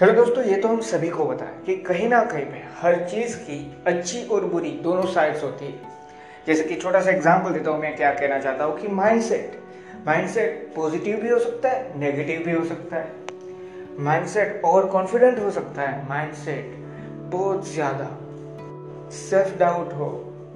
Hello दोस्तों, ये तो हम सभी को पता है कि कहीं ना कहीं पे हर चीज़ की अच्छी और बुरी दोनों साइड्स होती है। जैसे कि छोटा सा एग्जांपल देता हूँ, मैं क्या कहना चाहता हूँ कि माइंडसेट पॉजिटिव भी हो सकता है, नेगेटिव भी हो सकता है। माइंडसेट ओवर कॉन्फिडेंट हो सकता है, माइंडसेट बहुत ज़्यादा सेल्फ डाउट हो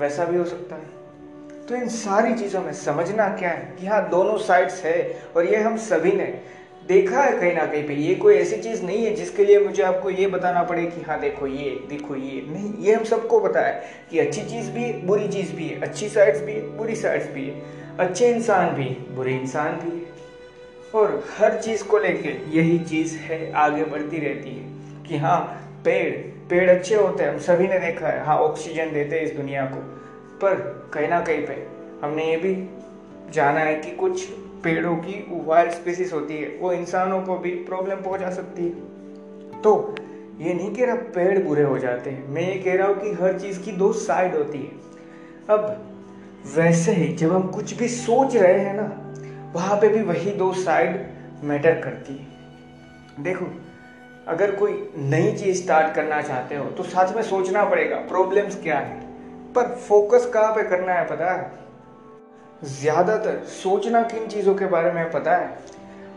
वैसा भी हो सकता है। तो इन सारी चीज़ों में समझना क्या है कि हाँ, दोनों साइड्स है और ये हम सभी ने देखा है कहीं ना कहीं पे। ये कोई ऐसी चीज़ नहीं है जिसके लिए मुझे आपको ये बताना पड़े कि हाँ देखो ये नहीं, ये हम सबको पता है कि अच्छी चीज़ भी है, बुरी चीज़ भी है, अच्छी साइड्स भी है, बुरी साइड्स भी है, अच्छे इंसान भी है, बुरे इंसान भी है। और हर चीज़ को लेके यही चीज़ है, आगे बढ़ती रहती है कि हाँ पेड़ अच्छे होते हैं, हम सभी ने देखा है, हाँ ऑक्सीजन देते हैं इस दुनिया को। पर कहीं ना कहीं पे हमने ये भी जाना है कि कुछ पेड़ों की वाइल्ड स्पीसीज होती है, वो इंसानों को भी प्रॉब्लम पहुंचा सकती है। तो ये नहीं कह रहा पेड़ बुरे हो जाते हैं, मैं ये कह रहा हूँ कि हर चीज़ की दो साइड होती है। अब वैसे ही जब हम कुछ भी सोच रहे हैं ना, वहाँ पे भी वही दो साइड मैटर करती है। देखो, अगर कोई नई चीज़ स्टार्ट करना चाहते हो तो साथ में सोचना पड़ेगा प्रॉब्लम्स क्या है, पर फोकस कहाँ पे करना है पता है? ज़्यादातर सोचना किन चीज़ों के बारे में पता है?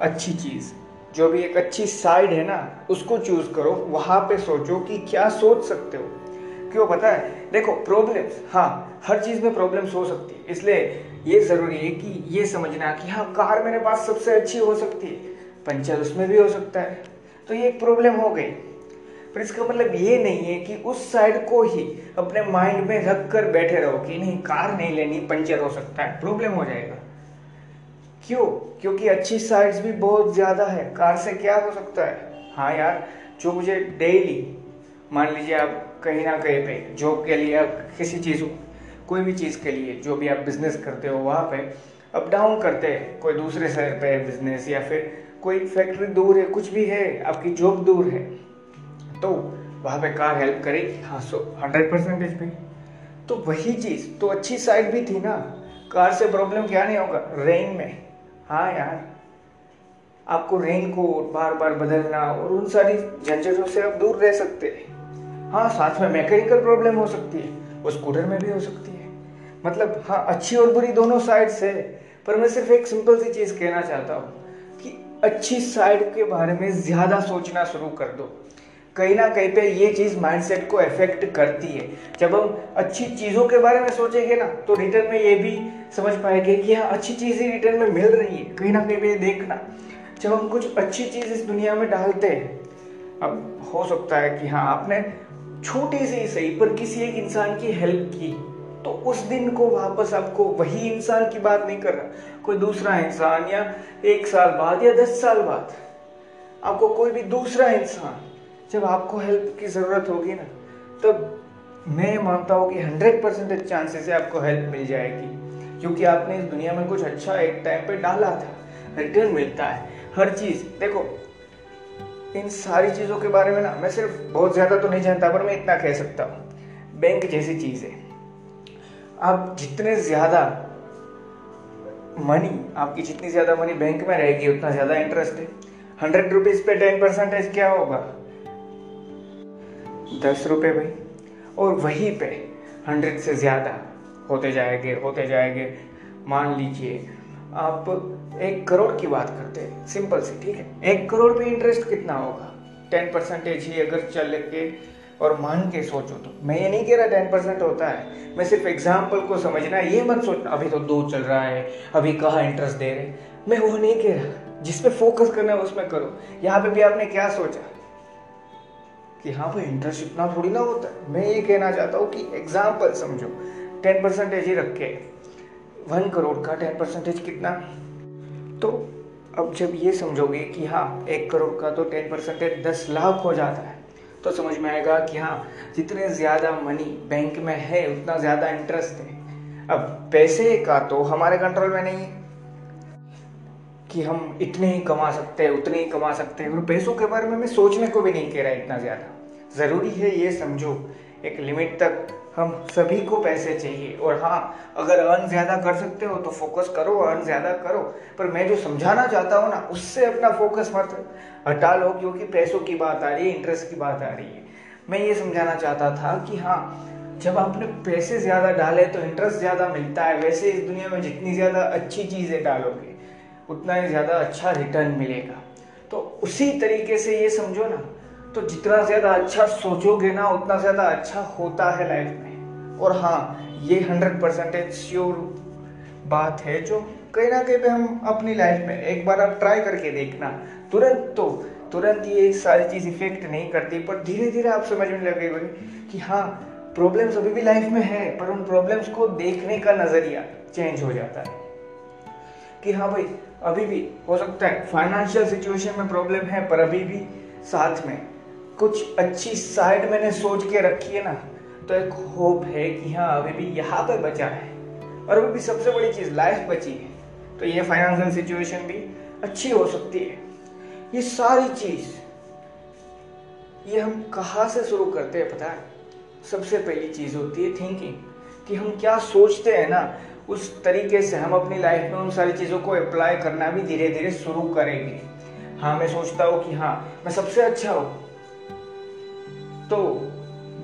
अच्छी चीज़, जो भी एक अच्छी साइड है ना, उसको चूज़ करो, वहाँ पे सोचो कि क्या सोच सकते हो। क्यों पता है? देखो प्रॉब्लम्स, हाँ हर चीज़ में प्रॉब्लम्स हो सकती है, इसलिए ये ज़रूरी है कि ये समझना कि हाँ कार मेरे पास सबसे अच्छी हो सकती है, पंचर उसमें भी हो सकता है, तो ये एक प्रॉब्लम हो गई। पर इसका मतलब ये नहीं है कि उस साइड को ही अपने माइंड में रख कर बैठे रहो कि नहीं कार नहीं लेनी, पंचर हो सकता है, प्रॉब्लम हो जाएगा। क्यों? क्योंकि अच्छी साइड्स भी बहुत ज़्यादा है। कार से क्या हो सकता है? हाँ यार, जो मुझे डेली, मान लीजिए आप कहीं ना कहीं पे जॉब के लिए, आप किसी चीज़, कोई भी चीज़ के लिए जो भी आप बिजनेस करते हो, वहाँ पर अप डाउन करते हैं, कोई दूसरे शहर पे है बिजनेस, या फिर कोई फैक्ट्री दूर है, कुछ भी है, आपकी जॉब दूर है, तो वहाँ पे कार हेल्प करेगी हाँ 100% पे। तो वही चीज़ तो अच्छी साइड भी थी ना, कार से प्रॉब्लम क्या नहीं होगा? रेन में, हाँ यार आपको रेन को बार बार बदलना और उन सारी झंझटों से आप दूर रह सकते हैं। हाँ साथ में मैकेनिकल प्रॉब्लम हो सकती है, वो स्कूटर में भी हो सकती है। मतलब हाँ अच्छी और बुरी दोनों साइड्स है, पर मैं सिर्फ एक सिंपल सी चीज़ कहना चाहता हूँ कि अच्छी साइड के बारे में ज़्यादा सोचना शुरू कर दो। कहीं ना कहीं पे ये चीज़ माइंडसेट को अफेक्ट करती है। जब हम अच्छी चीज़ों के बारे में सोचेंगे ना तो रिटर्न में ये भी समझ पाएंगे कि हाँ अच्छी चीज़ ही रिटर्न में मिल रही है। कहीं ना कहीं पे ये देखना, जब हम कुछ अच्छी चीज़ इस दुनिया में डालते हैं, अब हो सकता है कि हाँ आपने छोटी सी सही पर किसी एक इंसान की हेल्प की, तो उस दिन को वापस आपको, वही इंसान की बात नहीं कर रहा, कोई दूसरा इंसान, या 1 साल बाद या 10 साल बाद आपको कोई भी दूसरा इंसान जब आपको हेल्प की ज़रूरत होगी ना, तब तो मैं मानता हूँ कि 100% चांसेस है आपको हेल्प मिल जाएगी, क्योंकि आपने इस दुनिया में कुछ अच्छा एक टाइम पे डाला था, रिटर्न मिलता है। हर चीज़ देखो, इन सारी चीज़ों के बारे में ना मैं सिर्फ बहुत ज़्यादा तो नहीं जानता, पर मैं इतना कह सकता हूँ, बैंक जैसी चीज़ है, आप जितने ज़्यादा मनी, आपकी जितनी ज़्यादा मनी बैंक में रहेगी उतना ज़्यादा इंटरेस्ट है। 100 रुपीज़ पे 10% क्या होगा? 10 रुपये भाई। और वहीं पे 100 से ज़्यादा होते जाएंगे। मान लीजिए आप 1 करोड़ की बात करते हैं, सिंपल से, ठीक है, 1 करोड़ पे इंटरेस्ट कितना होगा? 10% ही अगर चल के और मान के सोचो। तो मैं ये नहीं कह रहा 10% होता है, मैं सिर्फ एग्जाम्पल को समझना है, ये मत सोचना अभी तो 2 चल रहा है, अभी कहाँ इंटरेस्ट दे रहे, मैं वो नहीं कह रहा। जिस पे फोकस करना है उसमें करो। यहाँ पे भी आपने क्या सोचा कि हाँ भाई इंटरेस्ट इतना थोड़ी ना होता है। मैं ये कहना चाहता हूँ कि एग्जाम्पल समझो, 10% ही रख के 1 करोड़ का 10% कितना, तो अब जब ये समझोगे कि हाँ 1 करोड़ का तो 10% 10 लाख हो जाता है, तो समझ में आएगा कि हाँ जितने ज़्यादा मनी बैंक में है उतना ज़्यादा इंटरेस्ट है। अब पैसे का तो हमारे कंट्रोल में नहीं है कि हम इतने ही कमा सकते हैं उतने ही कमा सकते हैं, और पैसों के बारे में मैं सोचने को भी नहीं कह रहा इतना ज़्यादा। ज़रूरी है ये समझो एक लिमिट तक हम सभी को पैसे चाहिए, और हाँ अगर अर्न ज़्यादा कर सकते हो तो फोकस करो, अर्न ज़्यादा करो, पर मैं जो समझाना चाहता हूँ ना उससे अपना फोकस मत हटा लो, क्योंकि पैसों की बात आ रही है, इंटरेस्ट की बात आ रही है। मैं ये समझाना चाहता था कि हाँ जब आपने पैसे ज़्यादा डाले तो इंटरेस्ट ज़्यादा मिलता है। वैसे इस दुनिया में जितनी ज़्यादा अच्छी चीज़ें डालोगे उतना ही ज़्यादा अच्छा रिटर्न मिलेगा। तो उसी तरीके से ये समझो ना, तो जितना ज़्यादा अच्छा सोचोगे ना उतना ज़्यादा अच्छा होता है लाइफ में। और हाँ ये 100% श्योर बात है जो कहीं ना कहीं पे हम अपनी लाइफ में एक बार आप ट्राई करके देखना। तुरंत ये सारी चीज़ इफेक्ट नहीं करती, पर धीरे धीरे आप समझने लगेंगे कि हाँ प्रॉब्लम्स अभी भी लाइफ में है, पर उन प्रॉब्लम्स को देखने का नज़रिया चेंज हो जाता है कि हाँ भाई अभी भी हो सकता है फाइनेंशियल सिचुएशन में प्रॉब्लम है, पर अभी भी साथ में कुछ अच्छी साइड मैंने सोच के रखी है ना, तो एक होप है कि हाँ अभी भी यहाँ पे बचा है, और अभी भी सबसे बड़ी चीज़ लाइफ बची है, तो ये फाइनेंशियल सिचुएशन भी अच्छी हो सकती है। ये सारी चीज़ ये हम कहाँ से शुरू करते हैं पता है? सबसे पहली चीज़ होती है थिंकिंग, कि हम क्या सोचते हैं ना उस तरीके से हम अपनी लाइफ में उन सारी चीज़ों को अप्लाई करना भी धीरे धीरे शुरू करेंगे। हाँ मैं सोचता हूँ कि हाँ मैं सबसे अच्छा हूँ, तो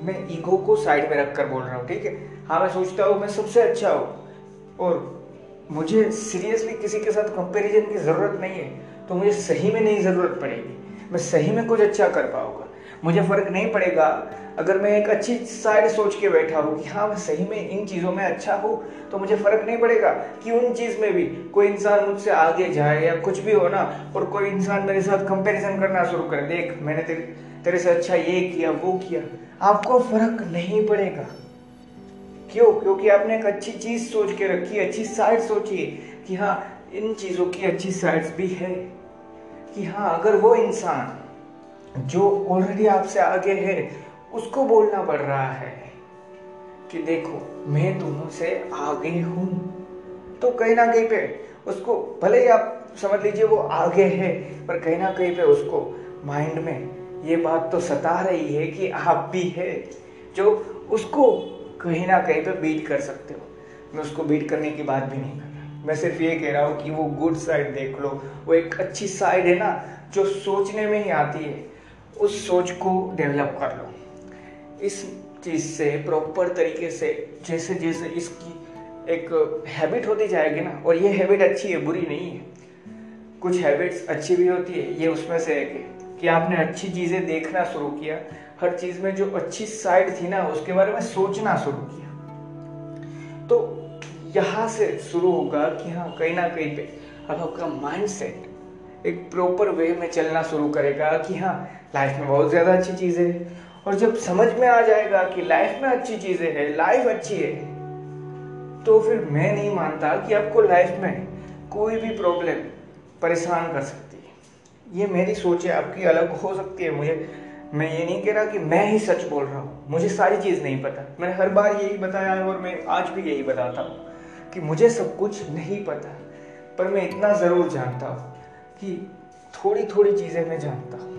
मैं ईगो को साइड में रखकर बोल रहा हूँ, ठीक है। हाँ मैं सोचता हूँ मैं सबसे अच्छा हूँ और मुझे सीरियसली किसी के साथ कंपैरिजन की ज़रूरत नहीं है, तो मुझे सही में नहीं ज़रूरत पड़ेगी, मैं सही में कुछ अच्छा कर पाऊँगा, मुझे फ़र्क नहीं पड़ेगा अगर मैं एक अच्छी साइड सोच के बैठा हूँ कि हाँ मैं सही में इन चीज़ों में अच्छा हूँ, तो मुझे फ़र्क नहीं पड़ेगा कि उन चीज़ में भी कोई इंसान मुझसे आगे जाए या कुछ भी हो ना, और कोई इंसान मेरे साथ कंपैरिजन करना शुरू कर, देख मैंने तेरे से अच्छा ये किया वो किया, आपको फर्क नहीं पड़ेगा। क्यों? क्योंकि आपने एक अच्छी चीज़ सोच के रखी, अच्छी साइड सोची है कि हाँ इन चीज़ों की अच्छी साइड्स भी है, कि हाँ अगर वो इंसान जो ऑलरेडी आपसे आगे है उसको बोलना पड़ रहा है कि देखो मैं तुमसे आगे हूँ, तो कहीं ना कहीं पे उसको भले ही आप समझ लीजिए वो आगे है, पर कहीं ना कहीं पे उसको माइंड में ये बात तो सता रही है कि आप भी है जो उसको कहीं ना कहीं पे बीट कर सकते हो। मैं उसको बीट करने की बात भी नहीं कर रहा, मैं सिर्फ ये कह रहा हूँ कि वो गुड साइड देख लो, वो एक अच्छी साइड है ना जो सोचने में ही आती है, उस सोच को डेवलप कर लो। इस चीज़ से प्रॉपर तरीके से जैसे जैसे इसकी एक हैबिट होती जाएगी ना, और ये हैबिट अच्छी है बुरी नहीं है, कुछ हैबिट्स अच्छी भी होती है, ये उसमें से है कि आपने अच्छी चीज़ें देखना शुरू किया, हर चीज़ में जो अच्छी साइड थी ना उसके बारे में सोचना शुरू किया, तो यहाँ से शुरू होगा कि हाँ कहीं ना कहीं पे अब आपका माइंडसेट एक प्रॉपर वे में चलना शुरू करेगा कि हाँ लाइफ में बहुत ज़्यादा अच्छी चीज़ें हैं। और जब समझ में आ जाएगा कि लाइफ में अच्छी चीज़ें हैं, लाइफ अच्छी है, तो फिर मैं नहीं मानता कि आपको लाइफ में कोई भी प्रॉब्लम परेशान कर सकती। ये मेरी सोच है, आपकी अलग हो सकती है, मुझे मैं ये नहीं कह रहा कि मैं ही सच बोल रहा हूँ, मुझे सारी चीज़ नहीं पता, मैंने हर बार यही बताया है और मैं आज भी यही बताता हूँ कि मुझे सब कुछ नहीं पता, पर मैं इतना ज़रूर जानता हूँ कि थोड़ी थोड़ी चीज़ें मैं जानता हूँ।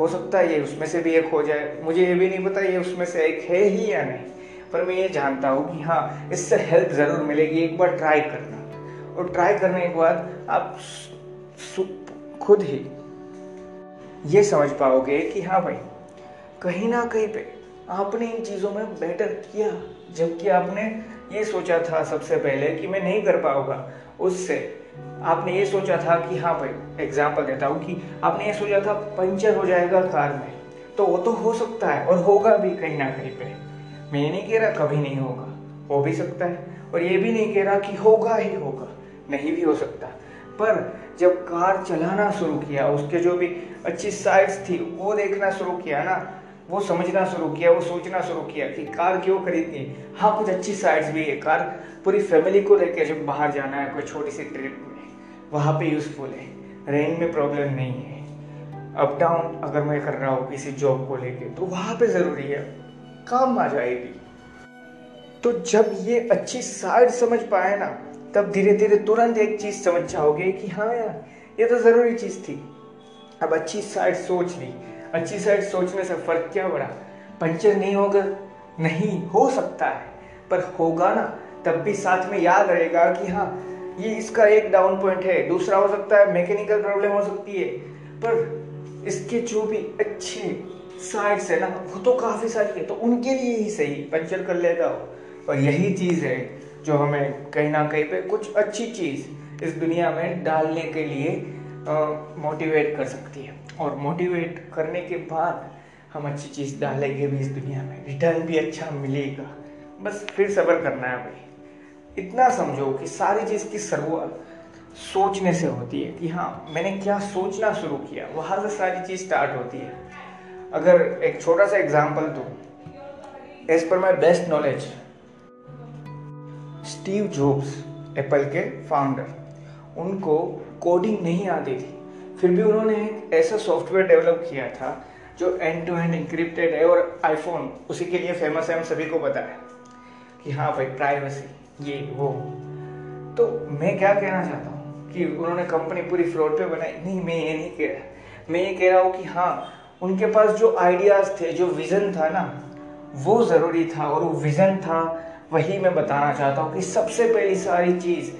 हो सकता है ये उसमें से भी एक हो जाए, मुझे ये भी नहीं पता ये उसमें से एक है ही या नहीं, पर मैं ये जानता हूँ कि हाँ इससे हेल्प ज़रूर मिलेगी, एक बार ट्राई करना, और ट्राई करने के बाद आप खुद ही ये समझ पाओगे कि हाँ भाई कहीं ना कहीं पे आपने इन चीज़ों में बेटर किया, जबकि आपने ये सोचा था सबसे पहले कि मैं नहीं कर पाऊँगा, उससे आपने ये सोचा था कि हाँ भाई एग्जाम्पल देता हूँ कि आपने ये सोचा था पंचर हो जाएगा कार में, तो वो तो हो सकता है और होगा भी कहीं ना कहीं पे। मैं नहीं कह रहा कभी नहीं होगा, हो भी सकता है, और ये भी नहीं कह रहा कि होगा ही होगा, नहीं भी हो सकता। पर जब कार चलाना शुरू किया, उसके जो भी अच्छी साइड्स थी वो देखना शुरू किया ना, वो समझना शुरू किया, वो सोचना शुरू किया कि कार क्यों खरीदनी, हाँ कुछ अच्छी साइड्स भी है, कार पूरी फैमिली को लेकर जब बाहर जाना है कोई छोटी सी ट्रिप में, वहाँ पे यूज़फुल है, रेंज में प्रॉब्लम नहीं है। अप डाउन अगर मैं कर रहा हूँ किसी जॉब को लेकर तो वहाँ पे ज़रूरी है, काम आ जाएगी। तो जब ये अच्छी साइड समझ पाए ना, तब धीरे धीरे तुरंत एक चीज़ समझ जाओगे कि हाँ यार ये तो ज़रूरी चीज़ थी। अब अच्छी साइड सोच ली, अच्छी साइड सोचने से फ़र्क क्या पड़ा, पंचर नहीं होगा, नहीं हो सकता है, पर होगा ना, तब भी साथ में याद रहेगा कि हाँ ये इसका एक डाउन पॉइंट है, दूसरा हो सकता है मैकेनिकल प्रॉब्लम हो सकती है, पर इसके जो भी अच्छी साइड्स है ना वो तो काफ़ी सारी है, तो उनके लिए ही सही पंचर कर लेता हो। और यही चीज़ है जो हमें कहीं ना कहीं पे कुछ अच्छी चीज़ इस दुनिया में डालने के लिए मोटिवेट कर सकती है, और मोटिवेट करने के बाद हम अच्छी चीज़ डालेंगे भी इस दुनिया में, रिटर्न भी अच्छा मिलेगा। बस फिर सब्र करना है भाई, इतना समझो कि सारी चीज़ की शुरुआत सोचने से होती है कि हाँ मैंने क्या सोचना शुरू किया, वहाँ से सारी चीज़ स्टार्ट होती है। अगर एक छोटा सा एग्जाम्पल दूँ, as per my best knowledge, Steve Jobs Apple के फाउंडर, उनको कोडिंग नहीं आती थी, फिर भी उन्होंने एक ऐसा सॉफ्टवेयर डेवलप किया था जो एंड टू एंड इंक्रिप्टेड है, और आईफोन उसी के लिए फेमस है, हम सभी को पता है कि हाँ भाई प्राइवेसी ये वो। तो मैं क्या कहना चाहता हूँ कि उन्होंने कंपनी पूरी फ्रॉड पे बनाई, नहीं मैं ये नहीं कह रहा, मैं ये कह रहा हूँ कि हाँ उनके पास जो आइडियाज़ थे, जो विज़न था ना वो ज़रूरी था, और वो विज़न था वही मैं बताना चाहता हूँ कि सबसे पहली सारी चीज़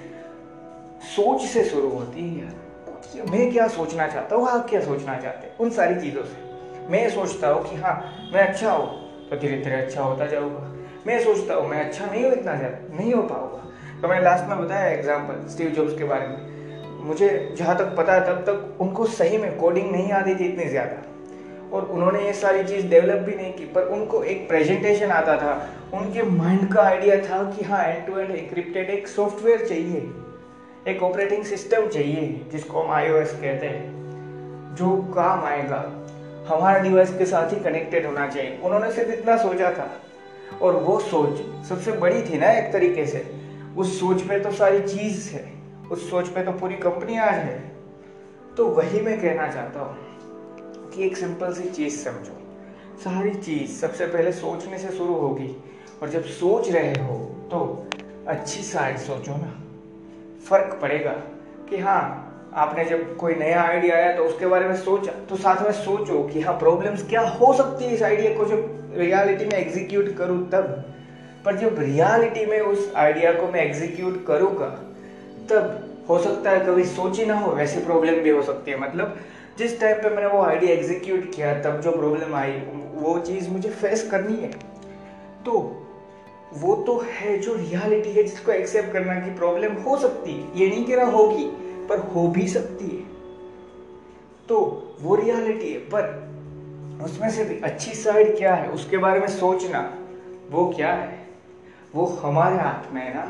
सोच से शुरू होती है। मैं क्या सोचना चाहता हूँ, आप क्या सोचना चाहते हैं, उन सारी चीज़ों से। मैं सोचता हूँ कि हाँ मैं अच्छा हूँ तो धीरे धीरे अच्छा होता जाऊँगा, मैं सोचता हूँ मैं अच्छा नहीं हूँ, इतना ज़्यादा नहीं हो पाऊँगा। तो मैंने लास्ट में बताया एग्जाम्पल स्टीव जॉब्स के बारे में, मुझे जहाँ तक पता है तब तक उनको सही में कोडिंग नहीं आती थी इतनी ज़्यादा, और उन्होंने ये सारी चीज़ डेवलप भी नहीं की, पर उनको एक प्रेजेंटेशन आता था, उनके माइंड का आइडिया था कि हाँ एंड टू एंड इंक्रिप्टेड एक सॉफ्टवेयर चाहिए, एक ऑपरेटिंग सिस्टम चाहिए जिसको हम आईओ एस कहते हैं, जो काम आएगा, हमारे डिवाइस के साथ ही कनेक्टेड होना चाहिए। उन्होंने सिर्फ इतना सोचा था, और वो सोच सबसे बड़ी थी ना एक तरीके से, उस सोच पे तो सारी चीज़ है, उस सोच पे तो पूरी कंपनी आज है। तो वही मैं कहना चाहता हूँ कि एक सिंपल सी चीज़ समझो, सारी चीज़ सबसे पहले सोचने से शुरू होगी, और जब सोच रहे हो तो अच्छी साइड सोचो ना, फ़र्क पड़ेगा कि हाँ आपने जब कोई नया आइडिया आया तो उसके बारे में सोचा, तो साथ में सोचो कि हाँ प्रॉब्लम्स क्या हो सकती है इस आइडिया को जब रियलिटी में एग्जीक्यूट करूँ तब। पर जब रियलिटी में उस आइडिया को मैं एग्जीक्यूट करूँगा तब हो सकता है कभी सोची ना हो वैसी प्रॉब्लम भी हो सकती है, मतलब जिस टाइम पे मैंने वो आइडिया एग्जीक्यूट किया तब जो प्रॉब्लम आई वो चीज़ मुझे फेस करनी है। तो वो तो है जो रियलिटी है, जिसको एक्सेप्ट करना कि प्रॉब्लम हो सकती है, ये नहीं कह रहा होगी, पर हो भी सकती है, तो वो रियलिटी है। पर उसमें से भी अच्छी साइड क्या है उसके बारे में सोचना, वो क्या है, वो हमारे हाथ में है ना,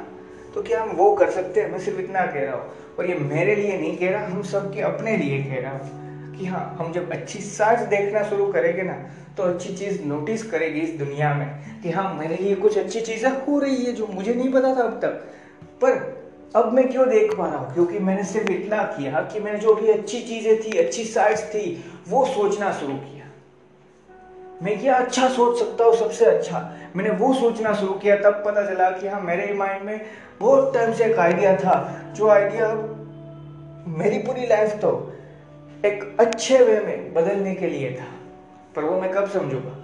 तो क्या हम वो कर सकते हैं, मैं सिर्फ इतना कह रहा हूँ। और ये मेरे लिए नहीं कह रहा, हम सब के अपने लिए कह रहा हूँ कि हाँ हम जब अच्छी साइड्स देखना शुरू करेंगे ना, तो अच्छी चीज़ नोटिस करेगी इस दुनिया में कि हाँ मेरे लिए कुछ अच्छी चीज़ें हो रही है जो मुझे नहीं पता था अब तक, पर अब मैं क्यों देख पा रहा हूँ, क्योंकि मैंने सिर्फ इतना किया कि मैंने जो भी अच्छी चीज़ें थी, अच्छी साइड्स थी, वो सोचना शुरू किया। मैं क्या अच्छा सोच सकता हूँ, सबसे अच्छा मैंने वो सोचना शुरू किया, तब पता चला कि हाँ मेरे माइंड में बहुत टाइम से एक आइडिया था, जो आइडिया मेरी पूरी लाइफ तो एक अच्छे वे में बदलने के लिए था, पर वो मैं कब समझूंगा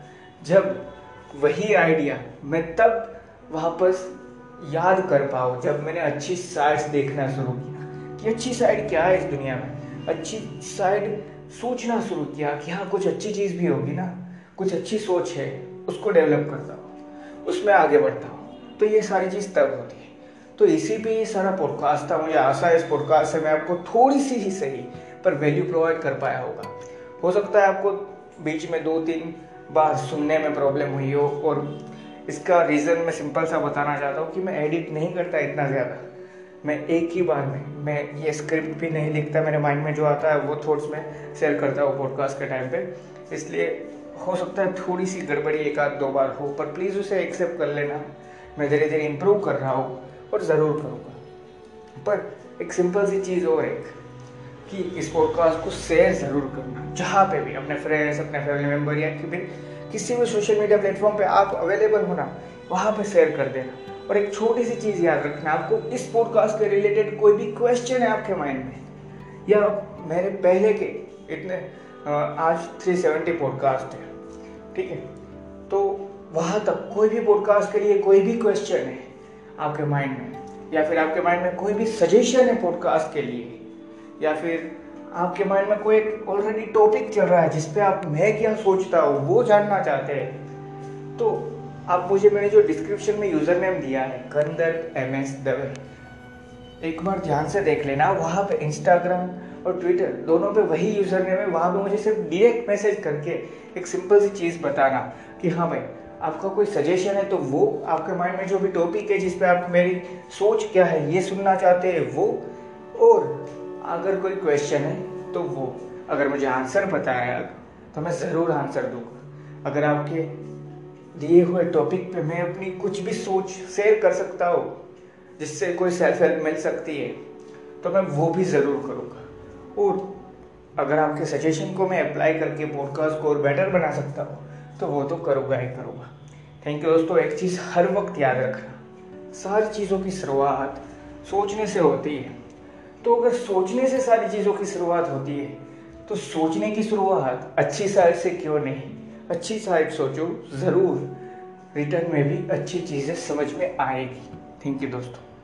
जब वही आइडिया मैं तब वापस याद कर पाऊँ, जब मैंने अच्छी साइड्स देखना शुरू किया कि अच्छी साइड क्या है इस दुनिया में, अच्छी साइड सोचना शुरू किया कि हाँ कुछ अच्छी चीज़ भी होगी ना, कुछ अच्छी सोच है, उसको डेवलप करता हूँ, उसमें आगे बढ़ता हूँ, तो ये सारी चीज़ तब होती है। तो इसी पे ये सारा पॉडकास्ट था, मुझे आशा है इस पॉडकास्ट से मैं आपको थोड़ी सी ही सही पर वैल्यू प्रोवाइड कर पाया होगा। हो सकता है आपको बीच में 2-3 बार सुनने में प्रॉब्लम हुई हो। और इसका रीज़न मैं सिंपल सा बताना चाहता हूँ कि मैं एडिट नहीं करता इतना ज़्यादा, मैं एक ही बार में, मैं ये स्क्रिप्ट भी नहीं लिखता, मेरे माइंड में जो आता है वो थॉट्स में शेयर करता हूँ पॉडकास्ट के टाइम पे। इसलिए हो सकता है थोड़ी सी गड़बड़ी 1-2 बार हो, पर प्लीज़ उसे एक्सेप्ट कर लेना। मैं धीरे धीरे इम्प्रूव कर रहा हूँ और ज़रूर करूँगा। पर एक सिंपल सी चीज़ और एक कि इस पॉडकास्ट को शेयर ज़रूर करना, जहाँ पे भी, अपने फ्रेंड्स, अपने फैमिली मेम्बर या किसी भी सोशल मीडिया प्लेटफॉर्म पे आप अवेलेबल होना, वहाँ पे शेयर कर देना। और एक छोटी सी चीज़ याद रखना, आपको इस पॉडकास्ट के रिलेटेड कोई भी क्वेश्चन है आपके माइंड में, या मेरे पहले के इतने आज 370 पॉडकास्ट है, ठीक है, तो वहाँ तक कोई भी पॉडकास्ट के लिए कोई भी क्वेश्चन है आपके माइंड में, या फिर आपके माइंड में कोई भी सजेशन है पॉडकास्ट के लिए, या फिर आपके माइंड में कोई एक ऑलरेडी टॉपिक चल रहा है जिस पे आप मैं क्या सोचता हूँ वो जानना चाहते हैं, तो आप मुझे, मैंने जो डिस्क्रिप्शन में यूज़र नेम दिया है कंदर्प दवे, एक बार ध्यान से देख लेना। वहाँ पे इंस्टाग्राम और ट्विटर दोनों पे वही यूज़र नेम है। वहाँ पे मुझे सिर्फ डायरेक्ट मैसेज करके एक सिंपल सी चीज़ बताना कि हाँ भाई आपका कोई सजेशन है, तो वो आपके माइंड में जो भी टॉपिक है जिस पे आप मेरी सोच क्या है ये सुनना चाहते हैं वो, और अगर कोई क्वेश्चन है तो वो, अगर मुझे आंसर पता है तो मैं ज़रूर आंसर दूंगा। अगर आपके दिए हुए टॉपिक पे मैं अपनी कुछ भी सोच शेयर कर सकता हूँ जिससे कोई सेल्फ हेल्प मिल सकती है तो मैं वो भी ज़रूर करूँगा। और अगर आपके सजेशन को मैं अप्लाई करके पॉडकास्ट को और बेटर बना सकता हूँ तो वो तो करूँगा ही करूँगा। थैंक यू दोस्तों। एक चीज़ हर वक्त याद रखना, सारी चीज़ों की शुरुआत सोचने से होती है। तो अगर सोचने से सारी चीज़ों की शुरुआत होती है तो सोचने की शुरुआत अच्छी साइड से क्यों नहीं? अच्छी साइड सोचो, ज़रूर रिटर्न में भी अच्छी चीज़ें समझ में आएगी। थैंक यू दोस्तों।